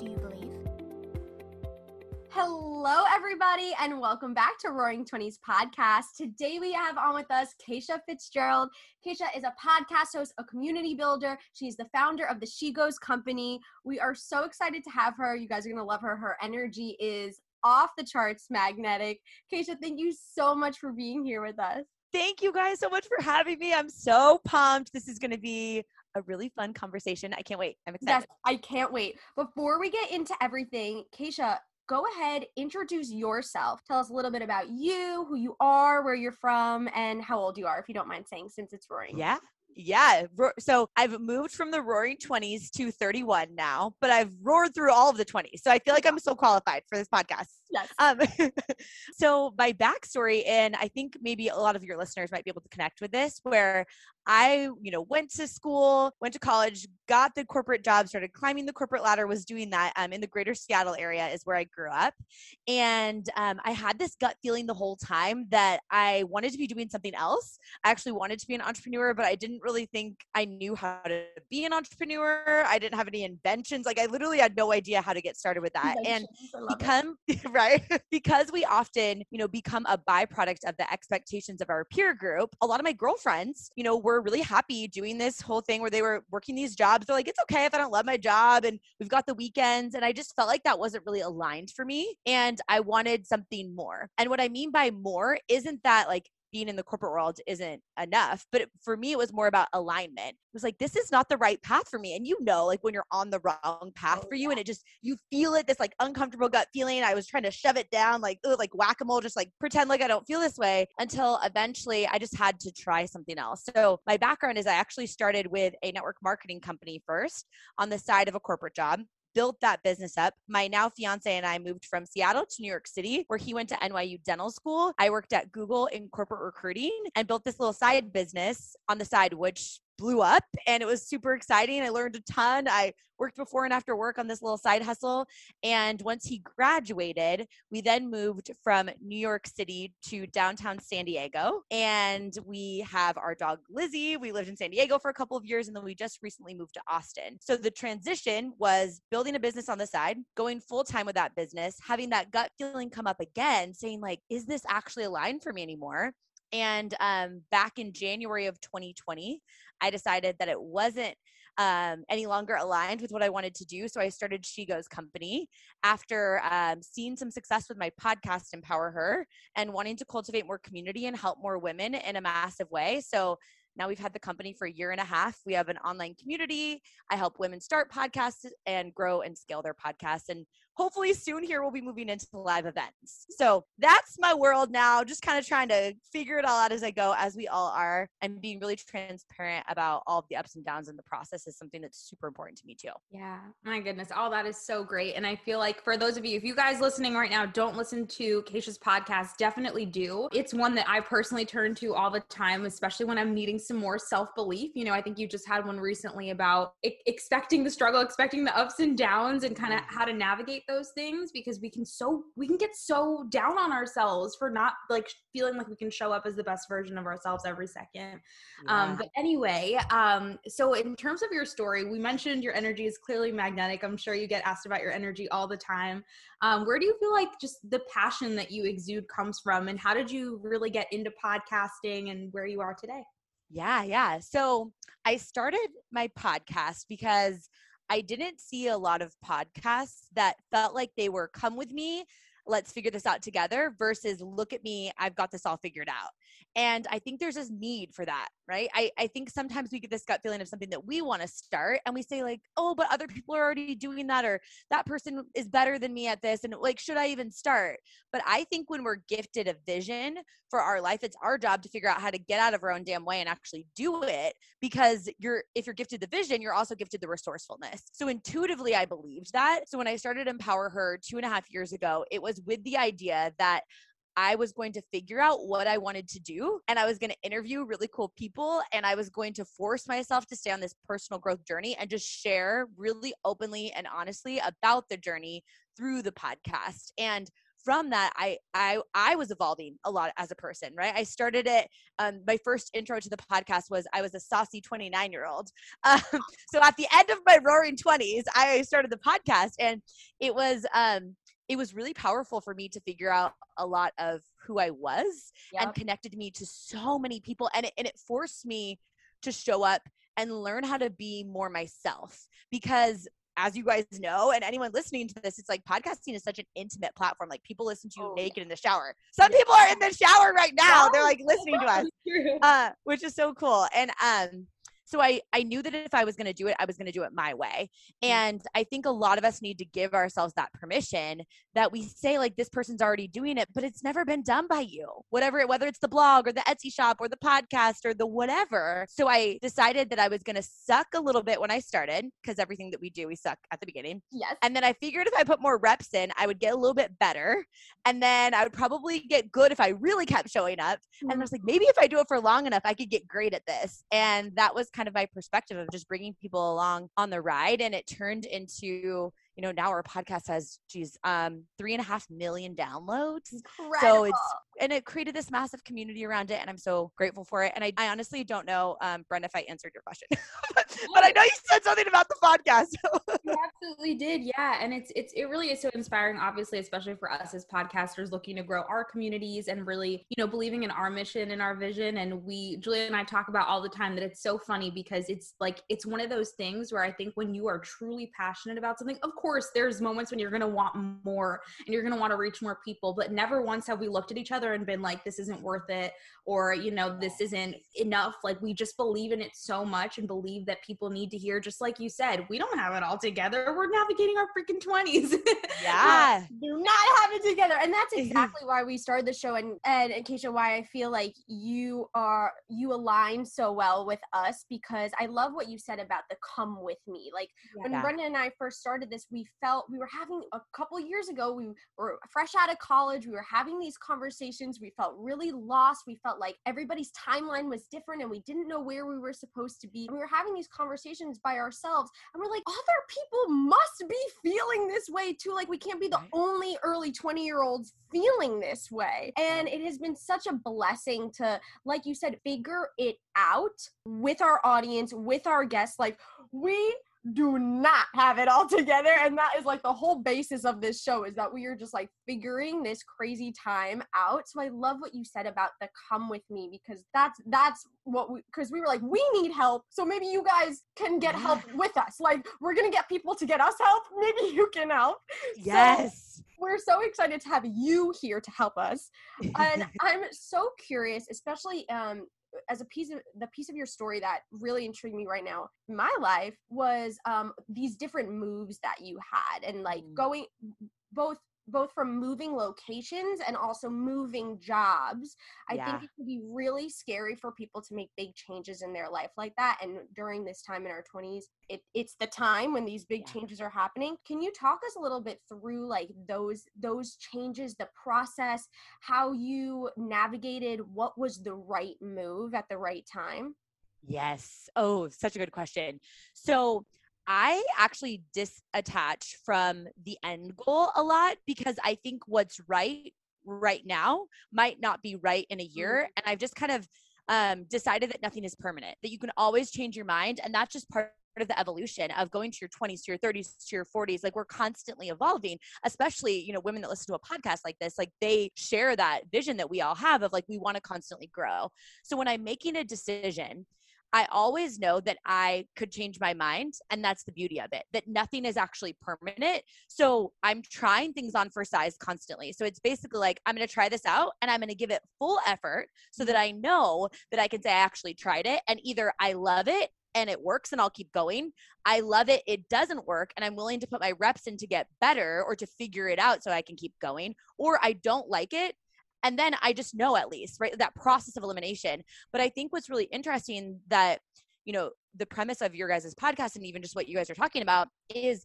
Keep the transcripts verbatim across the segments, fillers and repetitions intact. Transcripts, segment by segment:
Do you believe? Hello, everybody, and welcome back to Roaring twenties Podcast. Today we have on with us Kacia Fitzgerald. Kacia is a podcast host, a community builder. She's the founder of the She Goes Company. We are so excited to have her. You guys are going to love her. Her energy is off the charts, magnetic. Kacia, thank you so much for being here with us. Thank you guys so much for having me. I'm so pumped. This is going to be a really fun conversation. I can't wait. I'm excited. Yes, I can't wait. Before we get into everything, Kacia, go ahead, introduce yourself. Tell us a little bit about you, who you are, where you're from, and how old you are, if you don't mind saying, since it's Roaring. Yeah. Yeah. So I've moved from the Roaring twenties to thirty-one now, but I've roared through all of the twenties. So I feel like I'm so qualified for this podcast. Yes. Um, so my backstory, and I think maybe a lot of your listeners might be able to connect with this, where I, you know, went to school, went to college, got the corporate job, started climbing the corporate ladder, was doing that um, in the greater Seattle area is where I grew up. And um, I had this gut feeling the whole time that I wanted to be doing something else. I actually wanted to be an entrepreneur, but I didn't really think I knew how to be an entrepreneur. I didn't have any inventions. Like I literally had no idea how to get started with that. And become right because we often, you know, become a byproduct of the expectations of our peer group. A lot of my girlfriends, you know, were really happy doing this whole thing where they were working these jobs. They're like, it's okay if I don't love my job, and we've got the weekends. And I just felt like that wasn't really aligned for me, and I wanted something more. And what I mean by more isn't that like being in the corporate world isn't enough. But it, for me, it was more about alignment. It was like, this is not the right path for me. And you know, like when you're on the wrong path oh, for you yeah. and it just, you feel it, this like uncomfortable gut feeling. I was trying to shove it down, like, ugh, like whack-a-mole, just like pretend like I don't feel this way, until eventually I just had to try something else. So my background is I actually started with a network marketing company first on the side of a corporate job. Built that business up. My now fiance and I moved from Seattle to New York City, where he went to N Y U Dental School. I worked at Google in corporate recruiting and built this little side business on the side, which blew up, and it was super exciting. I learned a ton. I worked before and after work on this little side hustle. And once he graduated, we then moved from New York City to downtown San Diego. And we have our dog, Lizzie. We lived in San Diego for a couple of years, and then we just recently moved to Austin. So the transition was building a business on the side, going full-time with that business, having that gut feeling come up again, saying like, is this actually aligned for me anymore? And um, back in January of twenty twenty, I decided that it wasn't um, any longer aligned with what I wanted to do. So I started She Goes Company after um, seeing some success with my podcast, Empower Her, and wanting to cultivate more community and help more women in a massive way. So now we've had the company for a year and a half. We have an online community. I help women start podcasts and grow and scale their podcasts. And hopefully soon here we'll be moving into live events. So that's my world now, just kind of trying to figure it all out as I go, as we all are. And being really transparent about all of the ups and downs in the process is something that's super important to me too. Yeah. My goodness. All that is so great. And I feel like for those of you, if you guys listening right now, don't listen to Kacia's podcast, definitely do. It's one that I personally turn to all the time, especially when I'm needing some more self-belief. You know, I think you just had one recently about e- expecting the struggle, expecting the ups and downs, and kind of how to navigate those things, because we can so we can get so down on ourselves for not like feeling like we can show up as the best version of ourselves every second. Yeah. Um, but anyway, um, so in terms of your story, we mentioned your energy is clearly magnetic. I'm sure you get asked about your energy all the time. Um, where do you feel like just the passion that you exude comes from, and how did you really get into podcasting and where you are today? Yeah, yeah. So I started my podcast because I didn't see a lot of podcasts that felt like they were come with me, let's figure this out together versus look at me, I've got this all figured out. And I think there's this need for that, right? I, I think sometimes we get this gut feeling of something that we want to start and we say like, oh, but other people are already doing that, or that person is better than me at this. And like, should I even start? But I think when we're gifted a vision for our life, it's our job to figure out how to get out of our own damn way and actually do it, because you're, if you're gifted the vision, you're also gifted the resourcefulness. So intuitively, I believed that. So when I started Empower Her two and a half years ago, it was with the idea that I was going to figure out what I wanted to do, and I was going to interview really cool people, and I was going to force myself to stay on this personal growth journey and just share really openly and honestly about the journey through the podcast. And from that, I I I was evolving a lot as a person, right? I started it, um, my first intro to the podcast was I was a saucy twenty-nine-year-old. Um, so at the end of my roaring twenties, I started the podcast, and it was um, it was really powerful for me to figure out a lot of who I was, yep, and connected me to so many people. And it, and it forced me to show up and learn how to be more myself, because as you guys know, and anyone listening to this, it's like podcasting is such an intimate platform. Like, people listen to you oh, naked yeah. in the shower. Some yeah. people are in the shower right now. They're like listening to us, uh, which is so cool. And um, so I, I knew that if I was going to do it, I was going to do it my way. And I think a lot of us need to give ourselves that permission that we say like, this person's already doing it, but it's never been done by you, whatever, it, whether it's the blog or the Etsy shop or the podcast or the whatever. So I decided that I was going to suck a little bit when I started, because everything that we do, we suck at the beginning. Yes. And then I figured if I put more reps in, I would get a little bit better. And then I would probably get good if I really kept showing up. Mm-hmm. And I was like, maybe if I do it for long enough, I could get great at this. And that was kind of my perspective of just bringing people along on the ride. And it turned into, you know, now our podcast has, geez, um, three and a half million downloads. Incredible. So it's, and it created this massive community around it. And I'm so grateful for it. And I, I honestly don't know, um, Bren, if I answered your question, but, but I know you said something about the podcast. You absolutely did. Yeah. And it's, it's, it really is so inspiring, obviously, especially for us as podcasters looking to grow our communities and really, you know, believing in our mission and our vision. And we, Julia and I talk about all the time that it's so funny because it's like, it's one of those things where I think when you are truly passionate about something, of course, there's moments when you're going to want more and you're going to want to reach more people, but never once have we looked at each other and been like, this isn't worth it, or, you know, this isn't enough. Like, we just believe in it so much and believe that people need to hear, just like you said, we don't have it all together. We're navigating our freaking twenties. Yeah. Do not have it together. And that's exactly why we started the show. And, and Kacia, why I feel like you are, you align so well with us, because I love what you said about the come with me. Like, yeah, when Brené and I first started this, we felt we were having a couple years ago, we were fresh out of college. We were having these conversations. We felt really lost. We felt like everybody's timeline was different and we didn't know where we were supposed to be. And we were having these conversations by ourselves and we're like, other people must be feeling this way too. Like, we can't be the only early twenty year olds feeling this way. And it has been such a blessing to, like you said, figure it out with our audience, with our guests. Like, we do not have it all together. And that is like the whole basis of this show, is that we are just like figuring this crazy time out. So I love what you said about the come with me, because that's, that's what we, cause we were like, we need help. So maybe you guys can get help with us. Like, we're going to get people to get us help. Maybe you can help. Yes. So we're so excited to have you here to help us. And I'm so curious, especially, um, as a piece of the piece of your story that really intrigued me right now in my life was um, these different moves that you had, and like going both, both from moving locations and also moving jobs. I yeah. think it can be really scary for people to make big changes in their life like that. And during this time in our twenties, it, it's the time when these big yeah. changes are happening. Can you talk us a little bit through like those, those changes, the process, how you navigated, what was the right move at the right time? Yes. Oh, such a good question. So I actually disattach from the end goal a lot, because I think what's right right now might not be right in a year. And I've just kind of um, decided that nothing is permanent, that you can always change your mind. And that's just part of the evolution of going to your twenties, to your thirties, to your forties. Like, we're constantly evolving, especially, you know, women that listen to a podcast like this, like they share that vision that we all have of like, we want to constantly grow. So when I'm making a decision, I always know that I could change my mind. And that's the beauty of it, that nothing is actually permanent. So I'm trying things on for size constantly. So it's basically like, I'm going to try this out and I'm going to give it full effort so that I know that I can say I actually tried it, and either I love it and it works and I'll keep going. I love it, it doesn't work, and I'm willing to put my reps in to get better or to figure it out so I can keep going. Or I don't like it, and then I just know, at least, right? That process of elimination. But I think what's really interesting, that, you know, the premise of your guys' podcast and even just what you guys are talking about, is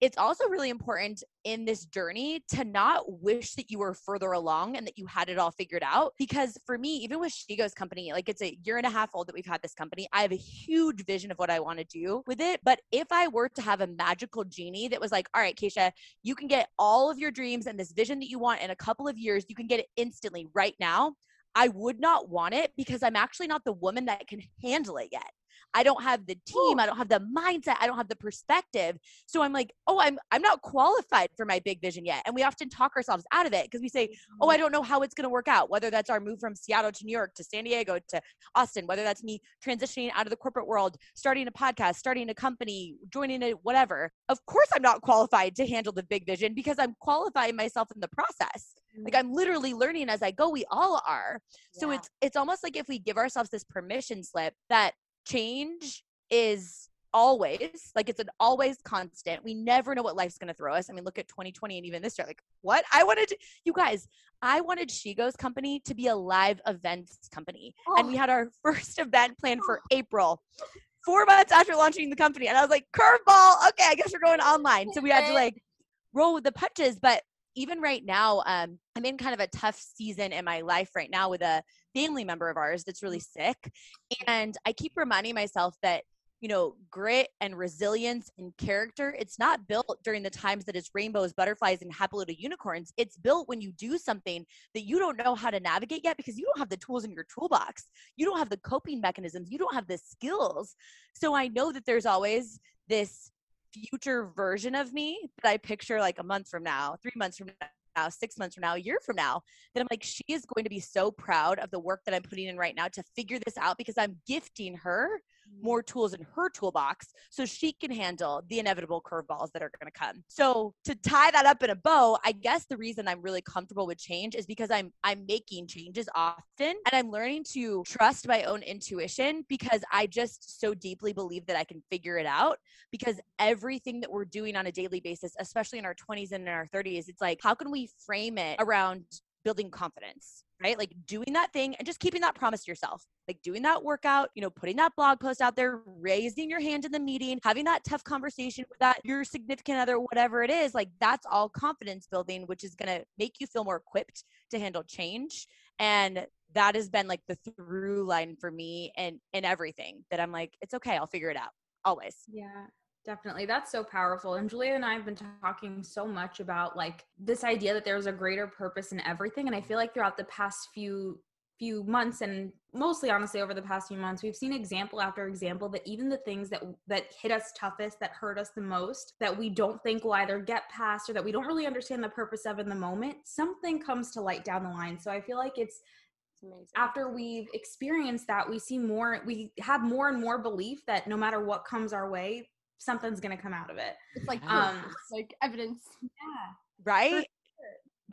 it's also really important in this journey to not wish that you were further along and that you had it all figured out. Because for me, even with She Goes Company, like, it's a year and a half old that we've had this company. I have a huge vision of what I want to do with it. But if I were to have a magical genie that was like, all right, Kacia, you can get all of your dreams and this vision that you want in a couple of years, you can get it instantly right now, I would not want it, because I'm actually not the woman that can handle it yet. I don't have the team. I don't have the mindset. I don't have the perspective. So I'm like, oh, I'm I'm not qualified for my big vision yet. And we often talk ourselves out of it, because we say, oh, I don't know how it's going to work out, whether that's our move from Seattle to New York to San Diego to Austin, whether that's me transitioning out of the corporate world, starting a podcast, starting a company, joining a whatever. Of course, I'm not qualified to handle the big vision, because I'm qualifying myself in the process. Like, I'm literally learning as I go. We all are. Yeah. So it's it's almost like if we give ourselves this permission slip that change is always, like, it's an always constant. We never know what life's going to throw us. I mean, look at twenty twenty and even this year, like, what I wanted, to, you guys, I wanted She Goes Company to be a live events company. Oh. And we had our first event planned for April, four months after launching the company. And I was like, curveball. Okay, I guess we're going online. So we had to like roll with the punches. But even right now, um, I'm in kind of a tough season in my life right now with a family member of ours that's really sick. And I keep reminding myself that, you know, grit and resilience and character, it's not built during the times that it's rainbows, butterflies, and happy little unicorns. It's built when you do something that you don't know how to navigate yet, because you don't have the tools in your toolbox. You don't have the coping mechanisms. You don't have the skills. So I know that there's always this future version of me that I picture, like, a month from now, three months from now, six months from now, a year from now, that I'm like, she is going to be so proud of the work that I'm putting in right now to figure this out, because I'm gifting her more tools in her toolbox so she can handle the inevitable curveballs that are going to come. So to tie that up in a bow, I guess the reason I'm really comfortable with change is because I'm I'm making changes often, and I'm learning to trust my own intuition, because I just so deeply believe that I can figure it out. Because everything that we're doing on a daily basis, especially in our twenties and in our thirties, it's like, how can we frame it around building confidence, right? Like, doing that thing and just keeping that promise to yourself, like doing that workout, you know, putting that blog post out there, raising your hand in the meeting, having that tough conversation with that, your significant other, whatever it is, like, that's all confidence building, which is going to make you feel more equipped to handle change. And that has been like the through line for me and in everything, that I'm like, it's okay, I'll figure it out always. Yeah. Definitely. That's so powerful. And Julia and I have been talking so much about, like, this idea that there's a greater purpose in everything. And I feel like throughout the past few few months, and mostly honestly over the past few months, we've seen example after example that even the things that that hit us toughest, that hurt us the most, that we don't think will either get past or that we don't really understand the purpose of in the moment, something comes to light down the line. So I feel like it's amazing. After we've experienced that, we see more, we have more and more belief that no matter what comes our way, something's going to come out of it. It's like, um, it's like evidence. Yeah. Right. Sure.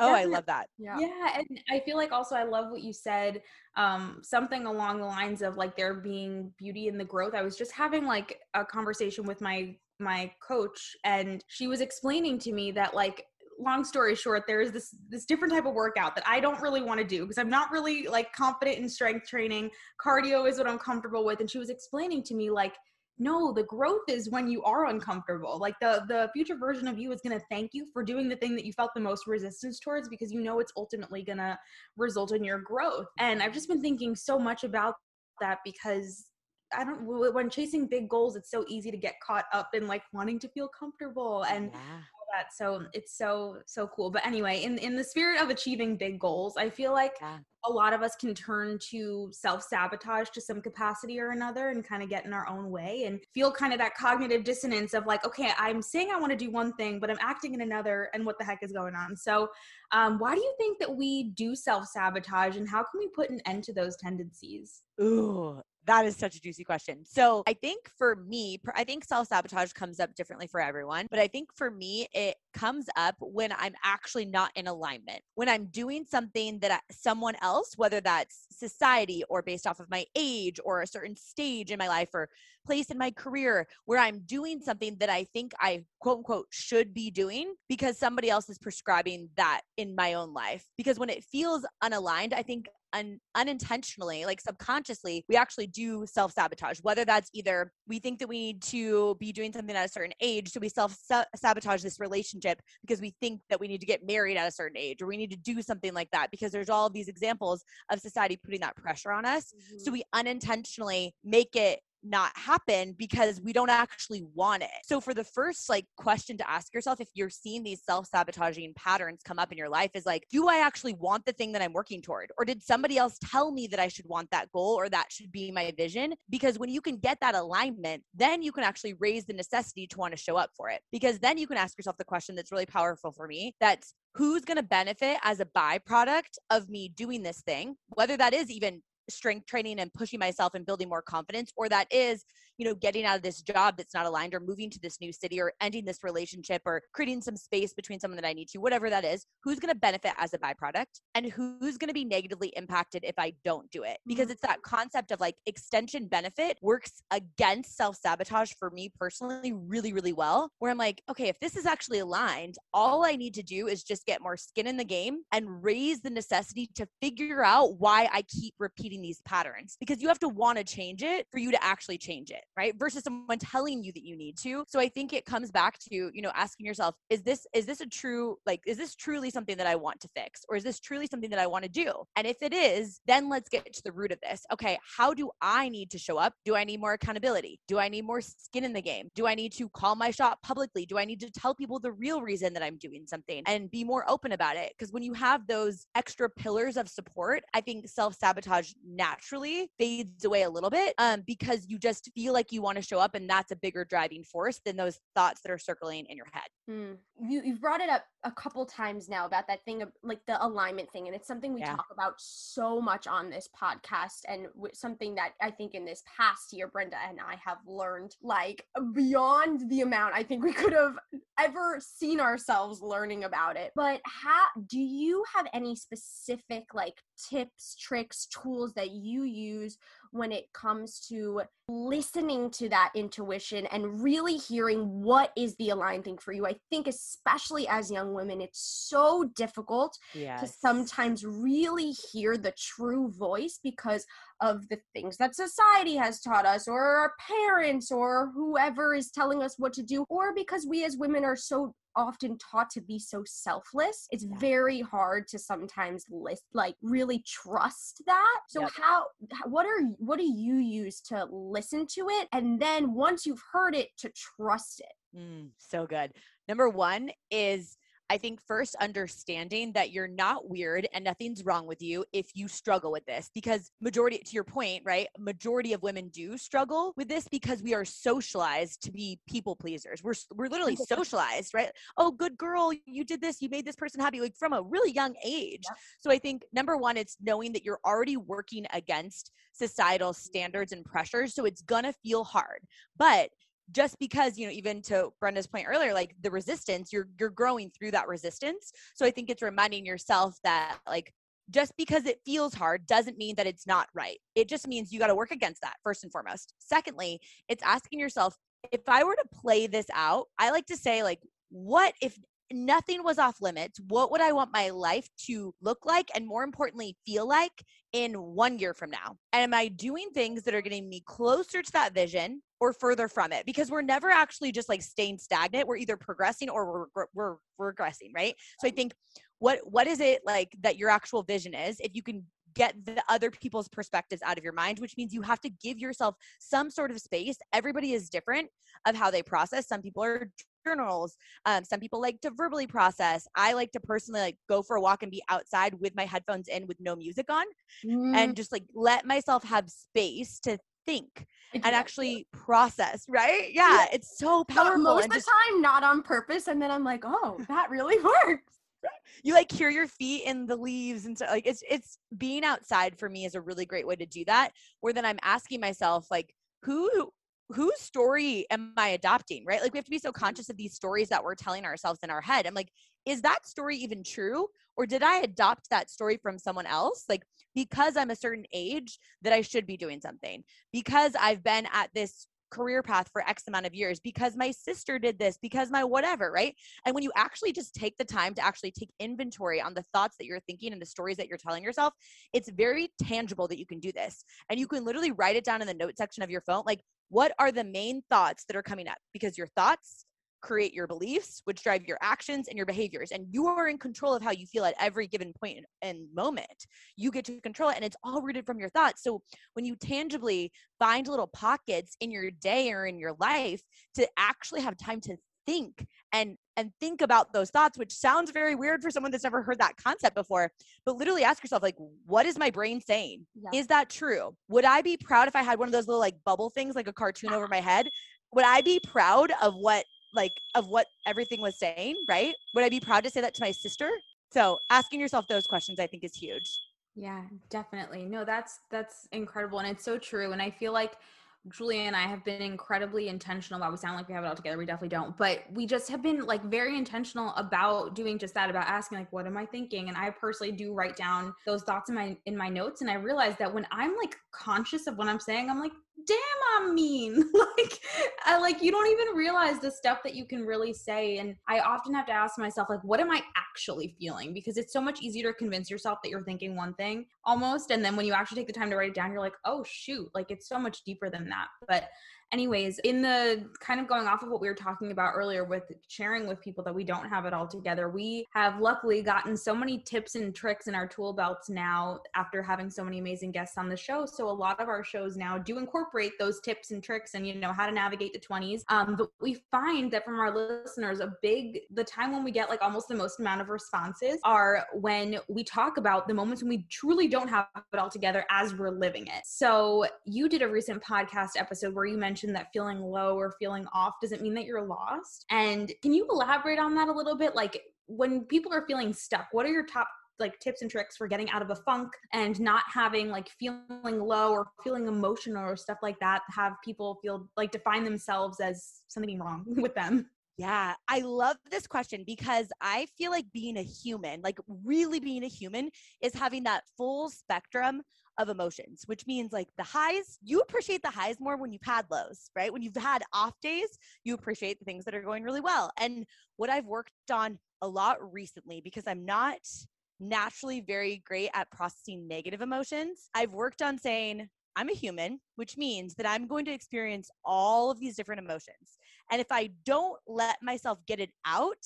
Oh, I love that. Yeah. Yeah. And I feel like also, I love what you said. Um, something along the lines of, like, there being beauty in the growth. I was just having like a conversation with my, my coach, and she was explaining to me that, like, long story short, there is this, this different type of workout that I don't really want to do because I'm not really, like, confident in strength training. Cardio is what I'm comfortable with. And she was explaining to me, like, no, the growth is when you are uncomfortable. Like, the, the future version of you is going to thank you for doing the thing that you felt the most resistance towards, because you know it's ultimately going to result in your growth. And I've just been thinking so much about that, because I don't, when chasing big goals, it's so easy to get caught up in, like, wanting to feel comfortable and yeah. all that. So it's so, so cool. But anyway, in, in the spirit of achieving big goals, I feel like yeah. a lot of us can turn to self-sabotage to some capacity or another, and kind of get in our own way and feel kind of that cognitive dissonance of, like, okay, I'm saying I want to do one thing, but I'm acting in another, and what the heck is going on? So um, why do you think that we do self-sabotage, and how can we put an end to those tendencies? Ooh, That is such a juicy question. So I think for me, I think self-sabotage comes up differently for everyone, but I think for me, it comes up when I'm actually not in alignment, when I'm doing something that I, someone else, whether that's society or based off of my age or a certain stage in my life or place in my career, where I'm doing something that I think I quote unquote should be doing because somebody else is prescribing that in my own life. Because when it feels unaligned, I think Un- unintentionally, like subconsciously, we actually do self-sabotage, whether that's either we think that we need to be doing something at a certain age. So we self-sabotage this relationship because we think that we need to get married at a certain age, or we need to do something like that because there's all these examples of society putting that pressure on us. Mm-hmm. So we unintentionally make it not happen because we don't actually want it. So for the first like question to ask yourself, if you're seeing these self-sabotaging patterns come up in your life, is like, do I actually want the thing that I'm working toward? Or did somebody else tell me that I should want that goal or that should be my vision? Because when you can get that alignment, then you can actually raise the necessity to want to show up for it. Because then you can ask yourself the question that's really powerful for me. That's, who's going to benefit as a byproduct of me doing this thing? Whether that is even strength training and pushing myself and building more confidence, or that is, you know, getting out of this job that's not aligned, or moving to this new city, or ending this relationship, or creating some space between someone that I need to, whatever that is, who's going to benefit as a byproduct and who's going to be negatively impacted if I don't do it? Because it's that concept of like extension benefit works against self-sabotage for me personally really, really well, where I'm like, okay, if this is actually aligned, all I need to do is just get more skin in the game and raise the necessity to figure out why I keep repeating these patterns, because you have to want to change it for you to actually change it, right? Versus someone telling you that you need to. So I think it comes back to, you know, asking yourself, is this, is this a true, like, is this truly something that I want to fix? Or is this truly something that I want to do? And if it is, then let's get to the root of this. Okay, how do I need to show up? Do I need more accountability? Do I need more skin in the game? Do I need to call my shot publicly? Do I need to tell people the real reason that I'm doing something and be more open about it? Because when you have those extra pillars of support, I think self-sabotage naturally fades away a little bit um, because you just feel like you want to show up, and that's a bigger driving force than those thoughts that are circling in your head. Mm. You, you've brought it up a couple times now about that thing of like the alignment thing. And it's something we yeah. talk about so much on this podcast, and w- something that I think in this past year, Brenda and I have learned like beyond the amount I think we could have ever seen ourselves learning about it. But how, do you have any specific like tips, tricks, tools that you use when it comes to listening to that intuition and really hearing what is the aligned thing for you? I think especially as young women, it's so difficult yes. to sometimes really hear the true voice because of the things that society has taught us, or our parents, or whoever is telling us what to do, or because we as women are so often taught to be so selfless. It's yeah. very hard to sometimes list, like really trust that. So yep. how, what are, what do you use to listen to it? And then once you've heard it, to trust it. Mm, so good. Number one is, I think first understanding that you're not weird and nothing's wrong with you if you struggle with this, because majority, to your point, right? Majority of women do struggle with this because we are socialized to be people pleasers. We're, we're literally socialized, right? Oh, good girl. You did this. You made this person happy, like from a really young age. Yeah. So I think number one, it's knowing that you're already working against societal standards and pressures. So it's going to feel hard, but just because, you know, even to Brenda's point earlier, like the resistance, you're you're growing through that resistance. So I think it's reminding yourself that like, just because it feels hard doesn't mean that it's not right. It just means you got to work against that first and foremost. Secondly, it's asking yourself, if I were to play this out, I like to say like, what if nothing was off limits? What would I want my life to look like? And more importantly, feel like in one year from now? And am I doing things that are getting me closer to that vision or further from it? Because we're never actually just like staying stagnant. We're either progressing or we're, we're, we're regressing, right? So I think what, what is it like that your actual vision is? If you can get the other people's perspectives out of your mind, which means you have to give yourself some sort of space. Everybody is different of how they process. Some people are journals. Um, some people like to verbally process. I like to personally like go for a walk and be outside with my headphones in with no music on mm. and just like let myself have space to think and actually process, right? Yeah, yeah. It's so powerful. But most of the just, time, not on purpose. And then I'm like, oh, that really works. you like hear your feet in the leaves. And so like, it's, it's being outside for me is a really great way to do that. Where then I'm asking myself, like, who, whose story am I adopting? Right? Like we have to be so conscious of these stories that we're telling ourselves in our head. I'm like, is that story even true? Or did I adopt that story from someone else? Like, because I'm a certain age that I should be doing something, because I've been at this career path for X amount of years, because my sister did this, because my whatever, right? And when you actually just take the time to actually take inventory on the thoughts that you're thinking and the stories that you're telling yourself, it's very tangible that you can do this. And you can literally write it down in the note section of your phone. Like, what are the main thoughts that are coming up? Because your thoughts create your beliefs, which drive your actions and your behaviors. And you are in control of how you feel at every given point and moment. You get to control it, and it's all rooted from your thoughts. So when you tangibly find little pockets in your day or in your life to actually have time to think and and think about those thoughts, which sounds very weird for someone that's never heard that concept before, but literally ask yourself, like, what is my brain saying? Yeah. Is that true? Would I be proud if I had one of those little like bubble things, like a cartoon over my head? Would I be proud of what like of what everything was saying, right? Would I be proud to say that to my sister? So asking yourself those questions, I think, is huge. Yeah, definitely. No, that's, that's incredible. And it's so true. And I feel like Julia and I have been incredibly intentional. Well, we sound like we have it all together. We definitely don't, but we just have been like very intentional about doing just that, about asking like, what am I thinking? And I personally do write down those thoughts in my, in my notes. And I realized that when I'm like conscious of what I'm saying, I'm like, damn, I'm mean. like, I like, you don't even realize the stuff that you can really say. And I often have to ask myself, like, what am I actually feeling? Because it's so much easier to convince yourself that you're thinking one thing almost. And then when you actually take the time to write it down, you're like, oh shoot, like it's so much deeper than that. But anyways, in the kind of going off of what we were talking about earlier with sharing with people that we don't have it all together, we have luckily gotten so many tips and tricks in our tool belts now after having so many amazing guests on the show. So a lot of our shows now do incorporate those tips and tricks and, you know, how to navigate the twenties. Um, but we find that from our listeners, a big, the time when we get like almost the most amount of responses are when we talk about the moments when we truly don't have it all together as we're living it. So you did a recent podcast episode where you mentioned that feeling low or feeling off doesn't mean that you're lost. And can you elaborate on that a little bit? Like when people are feeling stuck, what are your top like tips and tricks for getting out of a funk and not having like feeling low or feeling emotional or stuff like that, have people feel like define themselves as something wrong with them? Yeah, I love this question because I feel like being a human, like really being a human, is having that full spectrum of emotions, which means like the highs, you appreciate the highs more when you've had lows, right? When you've had off days, you appreciate the things that are going really well. And what I've worked on a lot recently, because I'm not naturally very great at processing negative emotions, I've worked on saying, I'm a human, which means that I'm going to experience all of these different emotions. And if I don't let myself get it out,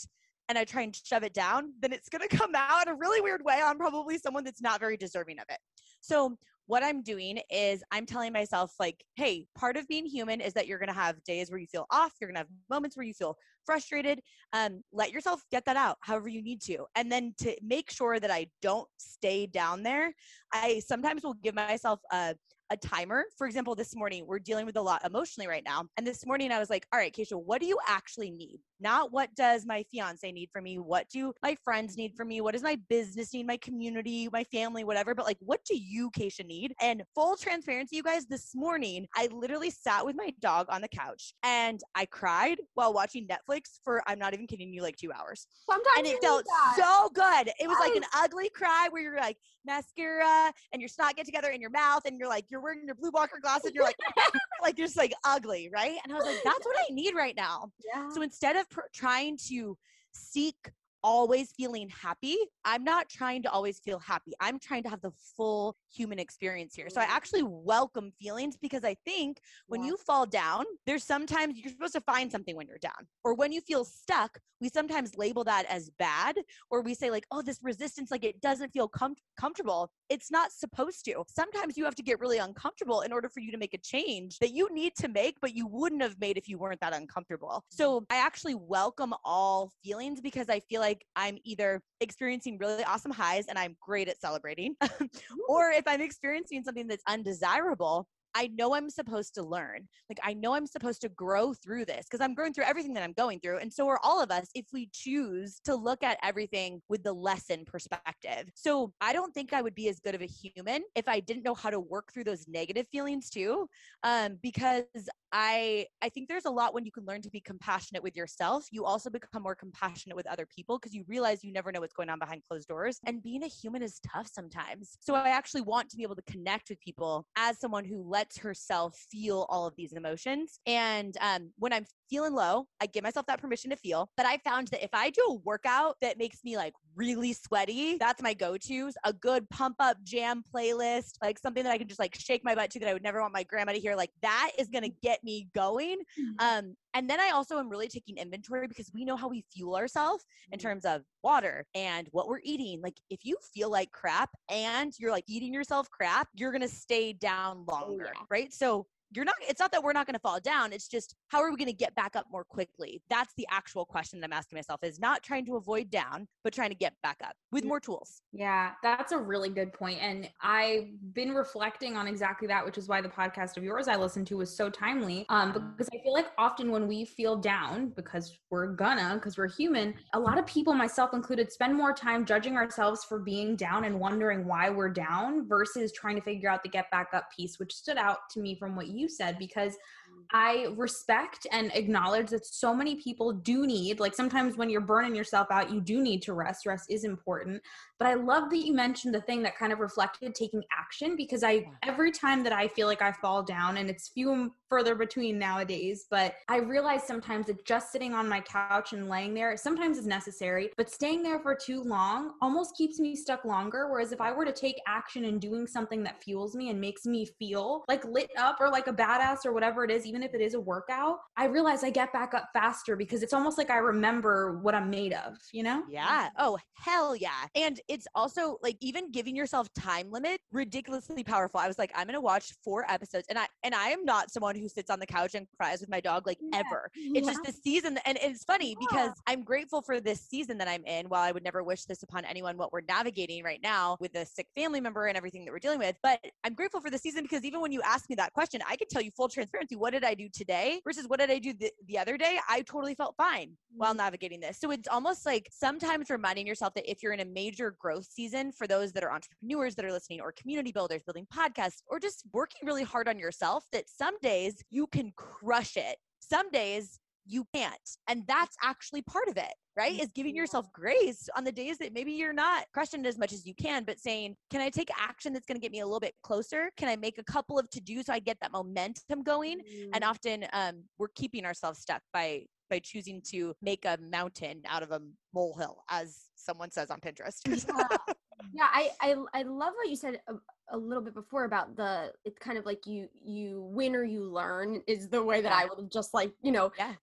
and I try and shove it down, then it's going to come out in a really weird way on probably someone that's not very deserving of it. So what I'm doing is I'm telling myself like, hey, part of being human is that you're going to have days where you feel off. You're going to have moments where you feel frustrated. Um, let yourself get that out however you need to. And then to make sure that I don't stay down there, I sometimes will give myself a a timer. For example, this morning, we're dealing with a lot emotionally right now. And this morning I was like, all right, Kacia, what do you actually need? Not what does my fiance need from me? What do my friends need from me? What does my business need? My community, my family, whatever. But like, what do you, Kacia, need? And full transparency, you guys, this morning, I literally sat with my dog on the couch and I cried while watching Netflix for, I'm not even kidding you, like two hours. Sometimes and it felt so good. It was like an ugly cry where you're like mascara and your snot get together in your mouth and you're like, you're wearing your blue blocker glasses, you're like, like you're just like ugly, right? And I was like, that's what I need right now. Yeah. So instead of pr- trying to seek always feeling happy, I'm not trying to always feel happy. I'm trying to have the full human experience here. So I actually welcome feelings because I think when yeah. you fall down, there's sometimes you're supposed to find something when you're down. Or when you feel stuck, we sometimes label that as bad, or we say like, oh, this resistance, like it doesn't feel com- comfortable. It's not supposed to. Sometimes you have to get really uncomfortable in order for you to make a change that you need to make, but you wouldn't have made if you weren't that uncomfortable. So I actually welcome all feelings because I feel like Like I'm either experiencing really awesome highs and I'm great at celebrating, or if I'm experiencing something that's undesirable, I know I'm supposed to learn. Like, I know I'm supposed to grow through this because I'm growing through everything that I'm going through. And so are all of us if we choose to look at everything with the lesson perspective. So I don't think I would be as good of a human if I didn't know how to work through those negative feelings too, um, because I, I think there's a lot when you can learn to be compassionate with yourself. You also become more compassionate with other people because you realize you never know what's going on behind closed doors. And being a human is tough sometimes. So I actually want to be able to connect with people as someone who lets herself feel all of these emotions. And um, when I'm feeling low, I give myself that permission to feel. But I found that if I do a workout that makes me like really sweaty, that's my go-tos, a good pump up jam playlist, like something that I can just like shake my butt to that I would never want my grandma to hear. Like that is going to get me going. Um, and then I also am really taking inventory because we know how we fuel ourselves in terms of water and what we're eating. Like if you feel like crap and you're like eating yourself crap, you're going to stay down longer, right? So you're not, it's not that we're not going to fall down. It's just, how are we going to get back up more quickly? That's the actual question that I'm asking myself, is not trying to avoid down, but trying to get back up with more tools. Yeah, that's a really good point. And I've been reflecting on exactly that, which is why the podcast of yours I listened to was so timely. Um, because I feel like often when we feel down, because we're gonna, because we're human, a lot of people, myself included, spend more time judging ourselves for being down and wondering why we're down versus trying to figure out the get back up piece, which stood out to me from what you you said, because I respect and acknowledge that so many people do need, like sometimes when you're burning yourself out, you do need to rest. Rest is important. But I love that you mentioned the thing that kind of reflected taking action, because I, every time that I feel like I fall down, and it's few and further between nowadays, but I realize sometimes that just sitting on my couch and laying there sometimes is necessary, but staying there for too long almost keeps me stuck longer. Whereas if I were to take action and doing something that fuels me and makes me feel like lit up or like a badass or whatever it is, even if it is a workout, I realize I get back up faster because it's almost like I remember what I'm made of, you know? Yeah. Oh, hell yeah. And it's also like even giving yourself time limit, ridiculously powerful. I was like, I'm going to watch four episodes. And I, and I am not someone who sits on the couch and cries with my dog, like yeah. ever. It's yeah. just this season. And it's funny yeah. because I'm grateful for this season that I'm in. While I would never wish this upon anyone, what we're navigating right now with a sick family member and everything that we're dealing with. But I'm grateful for the season because even when you ask me that question, I could tell you full transparency, what did I do today versus what did I do the, the other day? I totally felt fine mm-hmm. while navigating this. So it's almost like sometimes reminding yourself that if you're in a major growth season, for those that are entrepreneurs that are listening or community builders building podcasts or just working really hard on yourself, that some days you can crush it. Some days you can't. And that's actually part of it, right? Is giving yourself grace on the days that maybe you're not crushing it as much as you can, but saying, can I take action that's going to get me a little bit closer? Can I make a couple of to-dos so I get that momentum going? Mm. And often um, we're keeping ourselves stuck by by choosing to make a mountain out of a molehill, as someone says on Pinterest. yeah, yeah I, I, I love what you said uh, a little bit before about the, it's kind of like you, you win or you learn is the way that I would have just like, you know, yeah.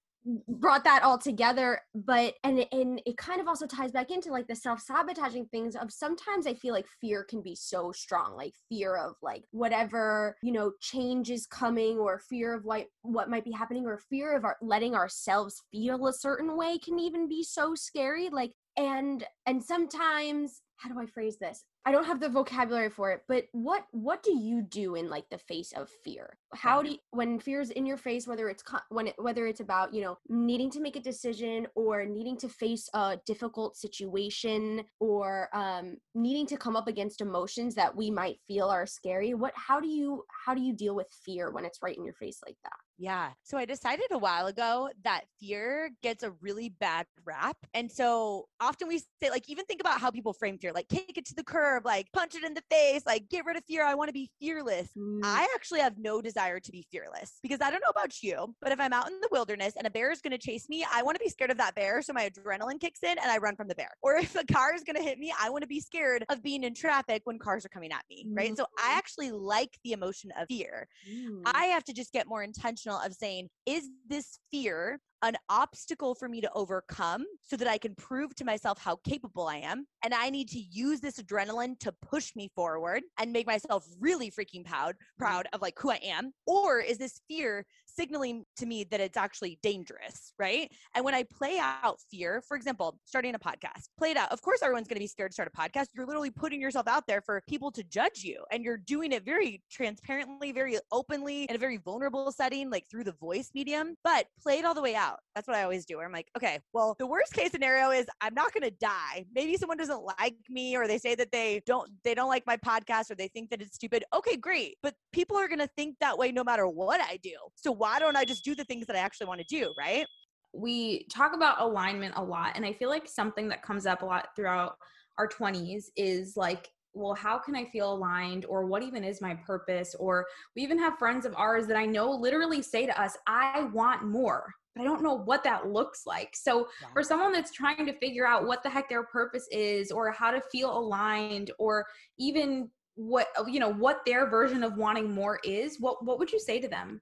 brought that all together. But, and, and it kind of also ties back into like the self-sabotaging things of sometimes I feel like fear can be so strong, like fear of like whatever, you know, change is coming, or fear of what, what might be happening, or fear of our, letting ourselves feel a certain way can even be so scary. Like, and, and sometimes, how do I phrase this? I don't have the vocabulary for it, but what, what do you do in like the face of fear? How do you, when fear is in your face, whether it's, co- when it, whether it's about, you know, needing to make a decision or needing to face a difficult situation or um, needing to come up against emotions that we might feel are scary. What, how do you, how do you deal with fear when it's right in your face like that? Yeah. So I decided a while ago that fear gets a really bad rap. And so often we say, like, even think about how people frame fear, like kick it to the curb, like punch it in the face, like get rid of fear. I want to be fearless. Mm. I actually have no desire to be fearless because I don't know about you, but if I'm out in the wilderness and a bear is going to chase me, I want to be scared of that bear. So my adrenaline kicks in and I run from the bear. Or if a car is going to hit me, I want to be scared of being in traffic when cars are coming at me. Mm. Right. So I actually like the emotion of fear. Mm. I have to just get more intentional of saying, is this fear an obstacle for me to overcome so that I can prove to myself how capable I am. And I need to use this adrenaline to push me forward and make myself really freaking proud, proud of like who I am. Or is this fear signaling to me that it's actually dangerous, right? And when I play out fear, for example, starting a podcast, play it out. Of course, everyone's going to be scared to start a podcast. You're literally putting yourself out there for people to judge you. And you're doing it very transparently, very openly, in a very vulnerable setting, like through the voice medium, but play it all the way out. That's what I always do. Where I'm like, okay, well, the worst case scenario is I'm not going to die. Maybe someone doesn't like me, or they say that they don't, they don't like my podcast, or they think that it's stupid. Okay, great. But people are going to think that way no matter what I do. So why don't I just do the things that I actually want to do, right? We talk about alignment a lot. And I feel like something that comes up a lot throughout our twenties is like, well, how can I feel aligned, or what even is my purpose? Or we even have friends of ours that I know literally say to us, I want more. I don't know what that looks like. So yeah. For someone that's trying to figure out what the heck their purpose is, or how to feel aligned, or even what, you know, what their version of wanting more is, what, what would you say to them?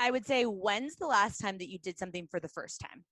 I would say, when's the last time that you did something for the first time?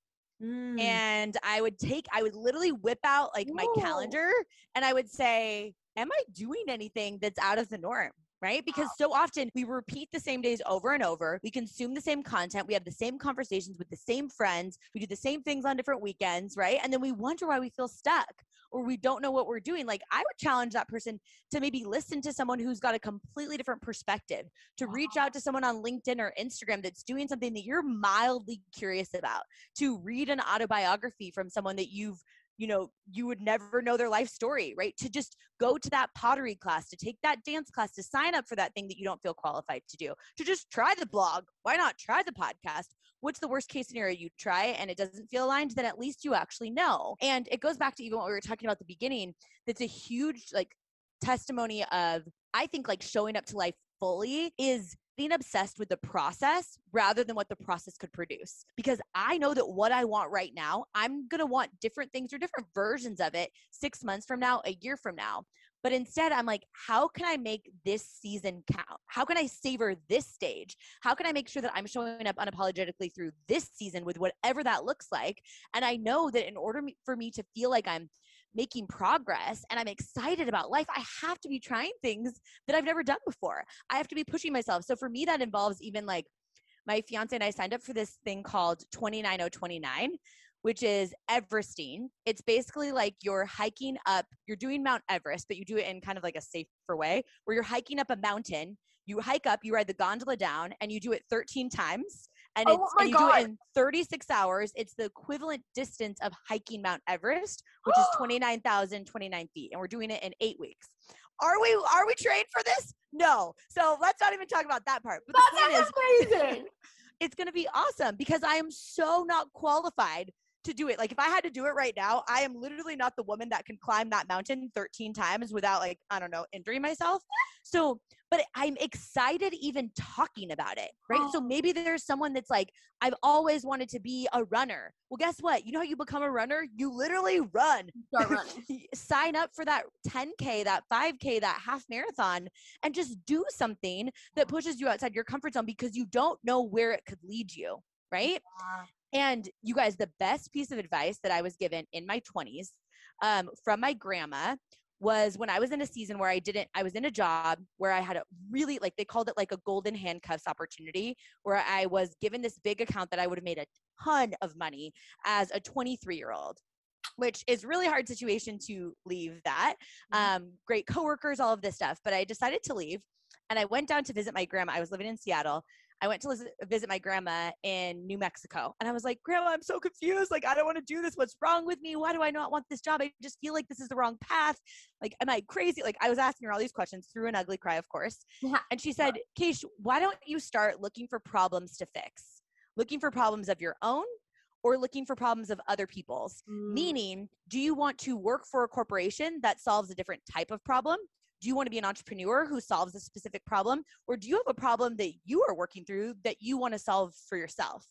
Mm. And I would take, I would literally whip out like Whoa. my calendar, and I would say, am I doing anything that's out of the norm? Right? Because so often we repeat the same days over and over. We consume the same content. We have the same conversations with the same friends. We do the same things on different weekends, right? And then we wonder why we feel stuck, or we don't know what we're doing. Like, I would challenge that person to maybe listen to someone who's got a completely different perspective, to reach out to someone on LinkedIn or Instagram that's doing something that you're mildly curious about, to read an autobiography from someone that you've you know, you would never know their life story, right? To just go to that pottery class, to take that dance class, to sign up for that thing that you don't feel qualified to do, to just try the blog. Why not try the podcast? What's the worst case scenario? You try and it doesn't feel aligned, then at least you actually know. And it goes back to even what we were talking about at the beginning. That's a huge like testimony of, I think, like showing up to life fully is being obsessed with the process rather than what the process could produce. Because I know that what I want right now, I'm going to want different things or different versions of it six months from now, a year from now. But instead, I'm like, how can I make this season count? How can I savor this stage? How can I make sure that I'm showing up unapologetically through this season with whatever that looks like? And I know that in order for me to feel like I'm making progress and I'm excited about life, I have to be trying things that I've never done before. I have to be pushing myself. So for me, that involves even like my fiance and I signed up for this thing called two nine oh two nine, which is Everesting. It's basically like you're hiking up, you're doing Mount Everest, but you do it in kind of like a safer way where you're hiking up a mountain, you hike up, you ride the gondola down, and you do it thirteen times. And, it's, oh and you God. do it in thirty-six hours. It's the equivalent distance of hiking Mount Everest, which is twenty-nine thousand twenty-nine feet. And we're doing it in eight weeks. Are we, are we trained for this? No. So let's not even talk about that part. But that's amazing. It's going to be awesome because I am so not qualified to do it. Like if I had to do it right now, I am literally not the woman that can climb that mountain thirteen times without like, I don't know, injuring myself. So, but I'm excited even talking about it, right? Oh. So maybe there's someone that's like, I've always wanted to be a runner. Well, guess what? You know how you become a runner? You literally run. Start running. Sign up for that ten K, that five K, that half marathon, and just do something that pushes you outside your comfort zone because you don't know where it could lead you, right? Yeah. And you guys, the best piece of advice that I was given in my twenties um, from my grandma was when I was in a season where I didn't, I was in a job where I had a really, like they called it like a golden handcuffs opportunity, where I was given this big account that I would have made a ton of money as a twenty-three year old, which is really hard situation to leave that. Mm-hmm. Um, great coworkers, all of this stuff. But I decided to leave and I went down to visit my grandma. I was living in Seattle. I went to visit my grandma in New Mexico. And I was like, Grandma, I'm so confused. Like, I don't want to do this. What's wrong with me? Why do I not want this job? I just feel like this is the wrong path. Like, am I crazy? Like, I was asking her all these questions through an ugly cry, of course. Yeah. And she said, Kacia, why don't you start looking for problems to fix? Looking for problems of your own or looking for problems of other people's? Mm. Meaning, do you want to work for a corporation that solves a different type of problem? Do you want to be an entrepreneur who solves a specific problem? Or do you have a problem that you are working through that you want to solve for yourself?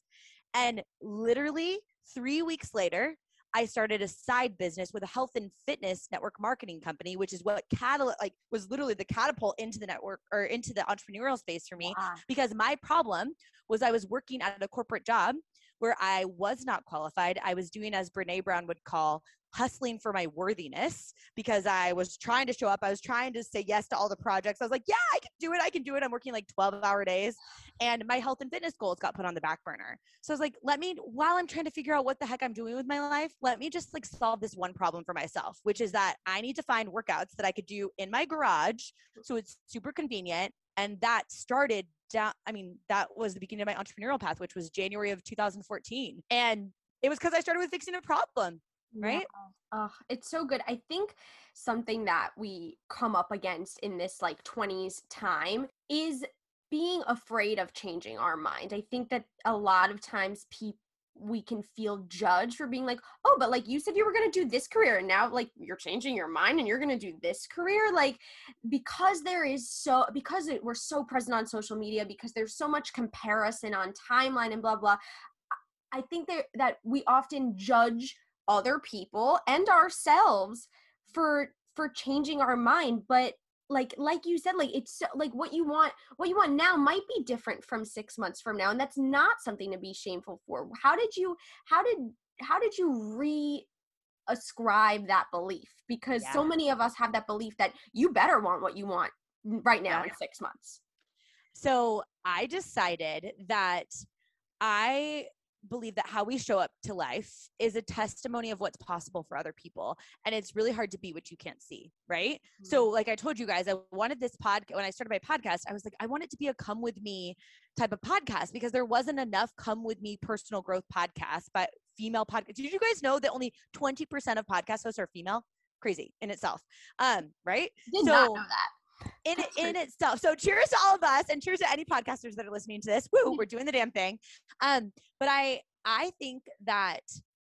And literally three weeks later, I started a side business with a health and fitness network marketing company, which is what catal- like was literally the catapult into the network or into the entrepreneurial space for me. Wow. Because my problem was I was working at a corporate job where I was not qualified. I was doing, as Brené Brown would call, hustling for my worthiness, because I was trying to show up. I was trying to say yes to all the projects. I was like, yeah, I can do it. I can do it. I'm working like twelve hour days, and my health and fitness goals got put on the back burner. So I was like, let me, while I'm trying to figure out what the heck I'm doing with my life, let me just like solve this one problem for myself, which is that I need to find workouts that I could do in my garage. So it's super convenient. And that started down. I mean, that was the beginning of my entrepreneurial path, which was January of two thousand fourteen. And it was because I started with fixing a problem. Right? Yeah. Oh, it's so good. I think something that we come up against in this like twenties time is being afraid of changing our mind. I think that a lot of times people, we can feel judged for being like, oh, but like you said you were going to do this career, and now like you're changing your mind and you're going to do this career. Like, because there is so, because it, we're so present on social media, because there's so much comparison on timeline and blah, blah. I think that, that we often judge other people and ourselves for for changing our mind. But like like you said, like it's like what you want what you want now might be different from six months from now, and that's not something to be shameful for. How did you how did how did you re ascribe that belief? Because yeah. so many of us have that belief that you better want what you want right now yeah. in six months. So I decided that I believe that how we show up to life is a testimony of what's possible for other people. And it's really hard to be what you can't see. Right. Mm-hmm. So like I told you guys, I wanted this podcast. When I started my podcast, I was like, I want it to be a come with me type of podcast, because there wasn't enough come with me personal growth podcasts, but female podcasts. Did you guys know that only twenty percent of podcast hosts are female? Crazy in itself. Um, right. Did so, not know that. In in itself. So cheers to all of us, and cheers to any podcasters that are listening to this. Woo, we're doing the damn thing. Um, but I I think that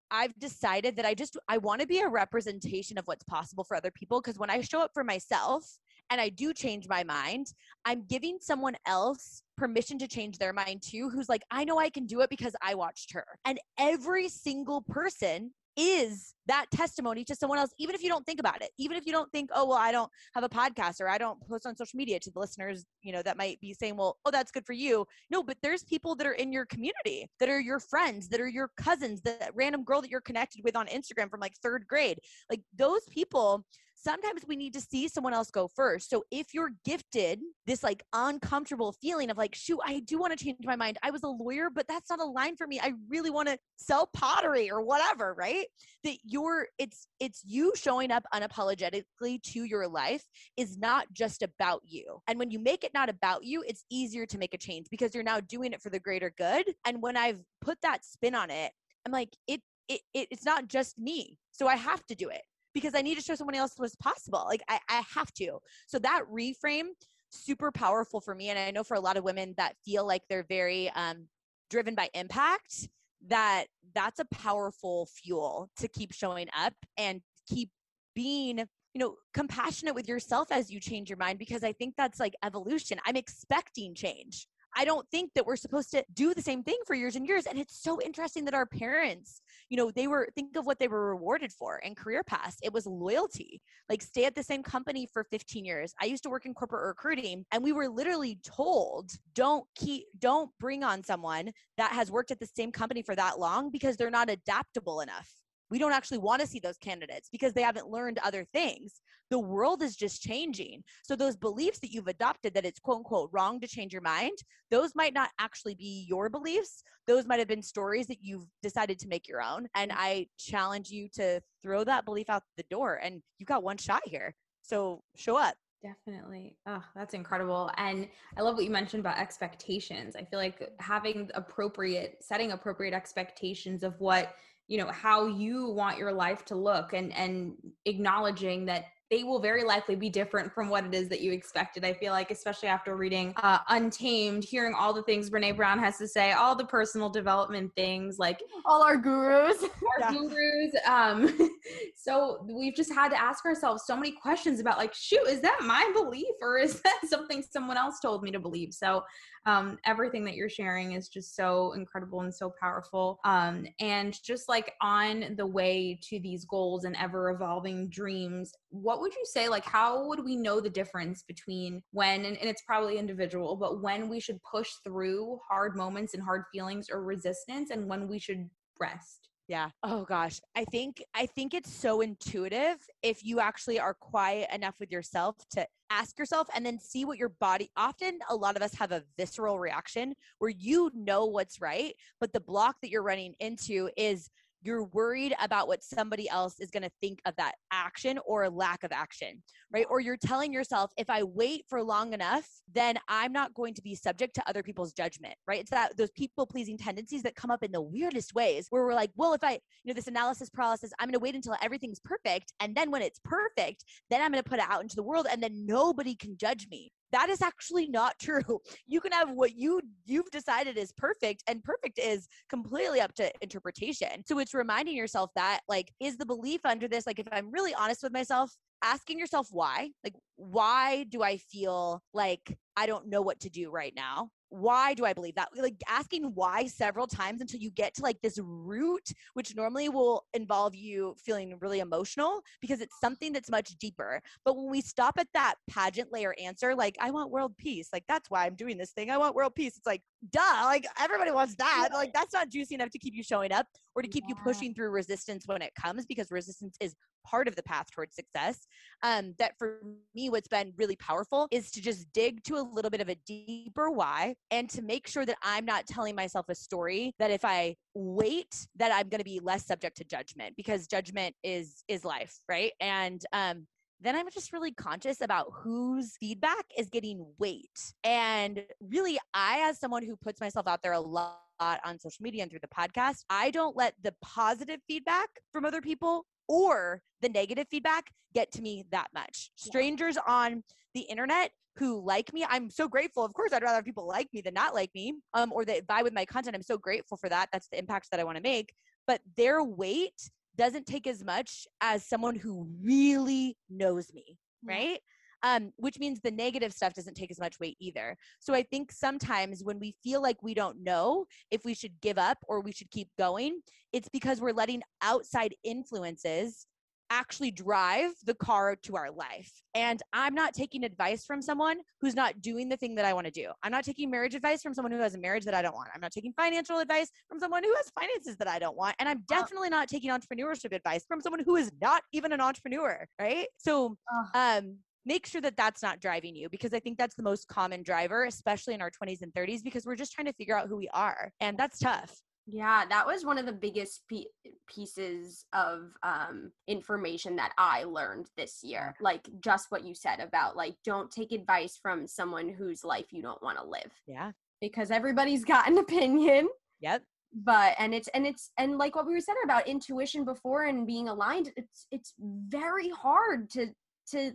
I've decided that I just I want to be a representation of what's possible for other people, because when I show up for myself and I do change my mind, I'm giving someone else permission to change their mind too, who's like, I know I can do it because I watched her. And every single person is that testimony to someone else, even if you don't think about it, even if you don't think, oh, well, I don't have a podcast or I don't post on social media, to the listeners, you know, that might be saying, well, oh, that's good for you. No, but there's people that are in your community, that are your friends, that are your cousins, that random girl that you're connected with on Instagram from like third grade. Like those people, sometimes we need to see someone else go first. So if you're gifted this like uncomfortable feeling of like, shoot, I do want to change my mind. I was a lawyer, but that's not a line for me. I really want to sell pottery or whatever, right? That you're, it's, it's you showing up unapologetically to your life is not just about you. And when you make it not about you, it's easier to make a change because you're now doing it for the greater good. And when I've put that spin on it, I'm like, it, it, it it's not just me. So I have to do it, because I need to show someone else what's possible. Like I, I have to. So that reframe, super powerful for me. And I know for a lot of women that feel like they're very um, driven by impact, that that's a powerful fuel to keep showing up and keep being, you know, compassionate with yourself as you change your mind, because I think that's like evolution. I'm expecting change. I don't think that we're supposed to do the same thing for years and years. And it's so interesting that our parents, you know, they were, think of what they were rewarded for in career paths. It was loyalty, like stay at the same company for fifteen years. I used to work in corporate recruiting, and we were literally told, don't keep, don't bring on someone that has worked at the same company for that long because they're not adaptable enough. We don't actually want to see those candidates because they haven't learned other things. The world is just changing. So those beliefs that you've adopted that it's quote unquote wrong to change your mind, those might not actually be your beliefs. Those might have been stories that you've decided to make your own. And I challenge you to throw that belief out the door, and you've got one shot here. So show up. Definitely. Oh, that's incredible. And I love what you mentioned about expectations. I feel like having appropriate, setting appropriate expectations of what you know, how you want your life to look, and, and acknowledging that they will very likely be different from what it is that you expected. I feel like, especially after reading uh, Untamed, hearing all the things Brené Brown has to say, all the personal development things, like all our gurus, our yeah. gurus. Um, so we've just had to ask ourselves so many questions about like, shoot, is that my belief or is that something someone else told me to believe? So um, everything that you're sharing is just so incredible and so powerful. Um, and just like on the way to these goals and ever evolving dreams, what would you say, like, how would we know the difference between when, and, and it's probably individual, but when we should push through hard moments and hard feelings or resistance and when we should rest? Yeah. Oh gosh. I think, I think it's so intuitive if you actually are quiet enough with yourself to ask yourself and then see what your body, often a lot of us have a visceral reaction where you know what's right, but the block that you're running into is you're worried about what somebody else is going to think of that action or lack of action, right? Or you're telling yourself, if I wait for long enough, then I'm not going to be subject to other people's judgment, right? It's that those people-pleasing tendencies that come up in the weirdest ways where we're like, well, if I, you know, this analysis paralysis, I'm going to wait until everything's perfect. And then when it's perfect, then I'm going to put it out into the world and then nobody can judge me. That is actually not true. You can have what you, you've decided is perfect, and perfect is completely up to interpretation. So it's reminding yourself that, like, is the belief under this, like, if I'm really honest with myself, asking yourself why, like, why do I feel like I don't know what to do right now? Why do I believe that? Like, asking why several times until you get to like this root, which normally will involve you feeling really emotional because it's something that's much deeper. But when we stop at that pageant layer answer, like, I want world peace. Like, that's why I'm doing this thing. I want world peace. It's like, duh, like everybody wants that. Like, that's not juicy enough to keep you showing up or to keep yeah. you pushing through resistance when it comes, because resistance is part of the path towards success. Um, that for me, what's been really powerful is to just dig to a little bit of a deeper why and to make sure that I'm not telling myself a story that if I wait, that I'm going to be less subject to judgment, because judgment is, is life. Right. And, um, then I'm just really conscious about whose feedback is getting weight. And really, I, as someone who puts myself out there a lot on social media and through the podcast, I don't let the positive feedback from other people or the negative feedback get to me that much. Strangers on the internet who like me, I'm so grateful. Of course, I'd rather people like me than not like me, um, or that vibe with my content. I'm so grateful for that. That's the impact that I want to make. But their weight doesn't take as much as someone who really knows me, right? Um, which means the negative stuff doesn't take as much weight either. So I think sometimes when we feel like we don't know if we should give up or we should keep going, it's because we're letting outside influences actually drive the car to our life. And I'm not taking advice from someone who's not doing the thing that I want to do. I'm not taking marriage advice from someone who has a marriage that I don't want. I'm not taking financial advice from someone who has finances that I don't want. And I'm definitely not taking entrepreneurship advice from someone who is not even an entrepreneur, right? So um, make sure that that's not driving you, because I think that's the most common driver, especially in our twenties and thirties, because we're just trying to figure out who we are. And that's tough. Yeah, that was one of the biggest pe- pieces of um, information that I learned this year. Like, just what you said about, like, don't take advice from someone whose life you don't want to live. Yeah. Because everybody's got an opinion. Yep. But, and it's, and it's, and like what we were saying about intuition before and being aligned, it's, it's very hard to, to,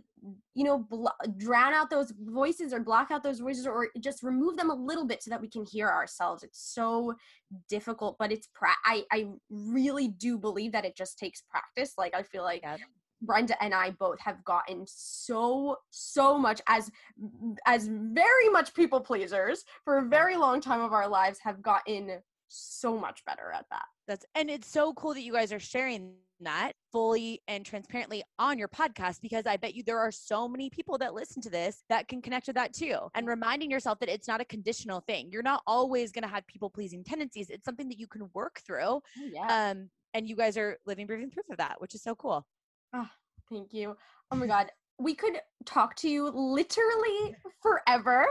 you know, bl- drown out those voices or block out those voices or just remove them a little bit so that we can hear ourselves. It's so difficult, but it's, pra- I, I really do believe that it just takes practice. Like, I feel like yeah. Brenda and I both have gotten so, so much as, as very much people pleasers for a very long time of our lives, have gotten so much better at that. That's, and it's so cool that you guys are sharing that fully and transparently on your podcast, because I bet you there are so many people that listen to this that can connect with that too. And reminding yourself that it's not a conditional thing. You're not always going to have people-pleasing tendencies. It's something that you can work through. Yeah. Um, and you guys are living, breathing proof of that, which is so cool. Oh, thank you. Oh my God. We could talk to you literally forever,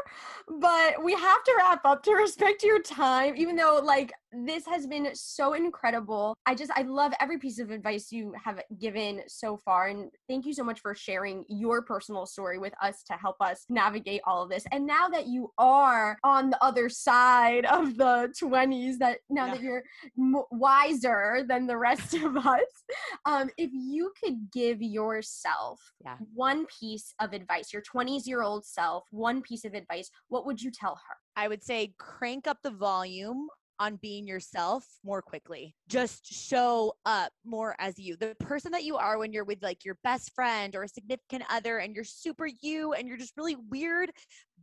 but we have to wrap up to respect your time, even though, like, this has been so incredible. I just, I love every piece of advice you have given so far. And thank you so much for sharing your personal story with us to help us navigate all of this. And now that you are on the other side of the twenties, that now yeah. that you're m- wiser than the rest of us, um, if you could give yourself yeah. one piece of advice, your twenties-year-old self, one piece of advice, what would you tell her? I would say crank up the volume on being yourself more quickly. Just show up more as you. The person that you are when you're with, like, your best friend or a significant other and you're super you and you're just really weird,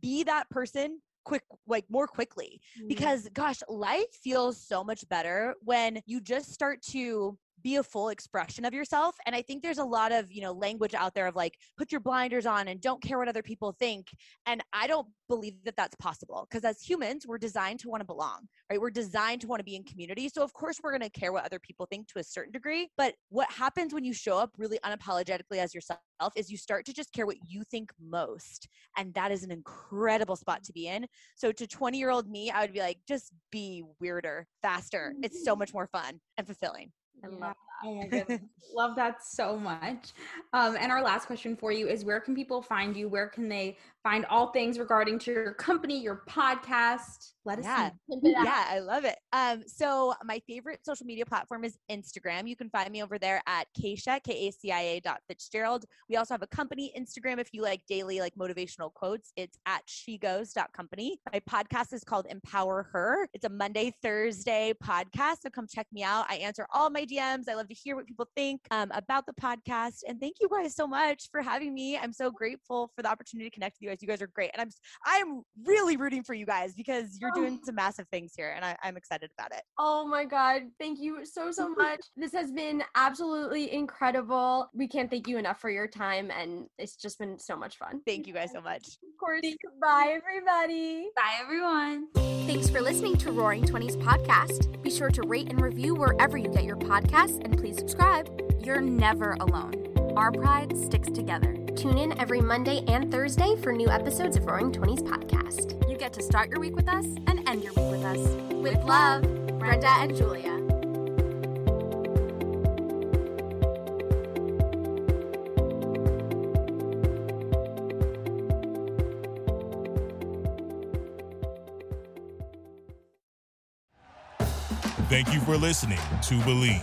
be that person quick, like, more quickly. Mm-hmm. Because gosh, life feels so much better when you just start to be a full expression of yourself. And I think there's a lot of, you know, language out there of like, put your blinders on and don't care what other people think. And I don't believe that that's possible, because as humans, we're designed to want to belong, right? We're designed to want to be in community. So of course we're going to care what other people think to a certain degree. But what happens when you show up really unapologetically as yourself is you start to just care what you think most. And that is an incredible spot to be in. So to twenty year old me, I would be like, just be weirder, faster. It's so much more fun and fulfilling. I yeah. love that. Oh my goodness. Love that so much. Um, and our last question for you is, where can people find you? Where can they find all things regarding to your company, your podcast? Let us yeah. know. Yeah, I love it. Um, so my favorite social media platform is Instagram. You can find me over there at Kacia, K A C I A dot Fitzgerald. We also have a company Instagram. If you like daily, like motivational quotes, it's at She Goes Company. My podcast is called Empower Her. It's a Monday, Thursday podcast. So come check me out. I answer all my D Ms. I love to hear what people think um, about the podcast. And thank you guys so much for having me. I'm so grateful for the opportunity to connect with you guys. You guys are great. And I'm, I'm really rooting for you guys, because you're doing some massive things here, and I, I'm excited about it. Oh my God. Thank you so, so much. This has been absolutely incredible. We can't thank you enough for your time, and it's just been so much fun. Thank you guys so much. Of course. Bye, everybody. Bye, everyone. Thanks for listening to Roaring twenties Podcast. Be sure to rate and review wherever you get your podcasts, and please subscribe. You're never alone. Our pride sticks together. Tune in every Monday and Thursday for new episodes of Roaring twenties Podcast. You get to start your week with us and end your week with us. With love, Brenda and Julia. Thank you for listening to Believe.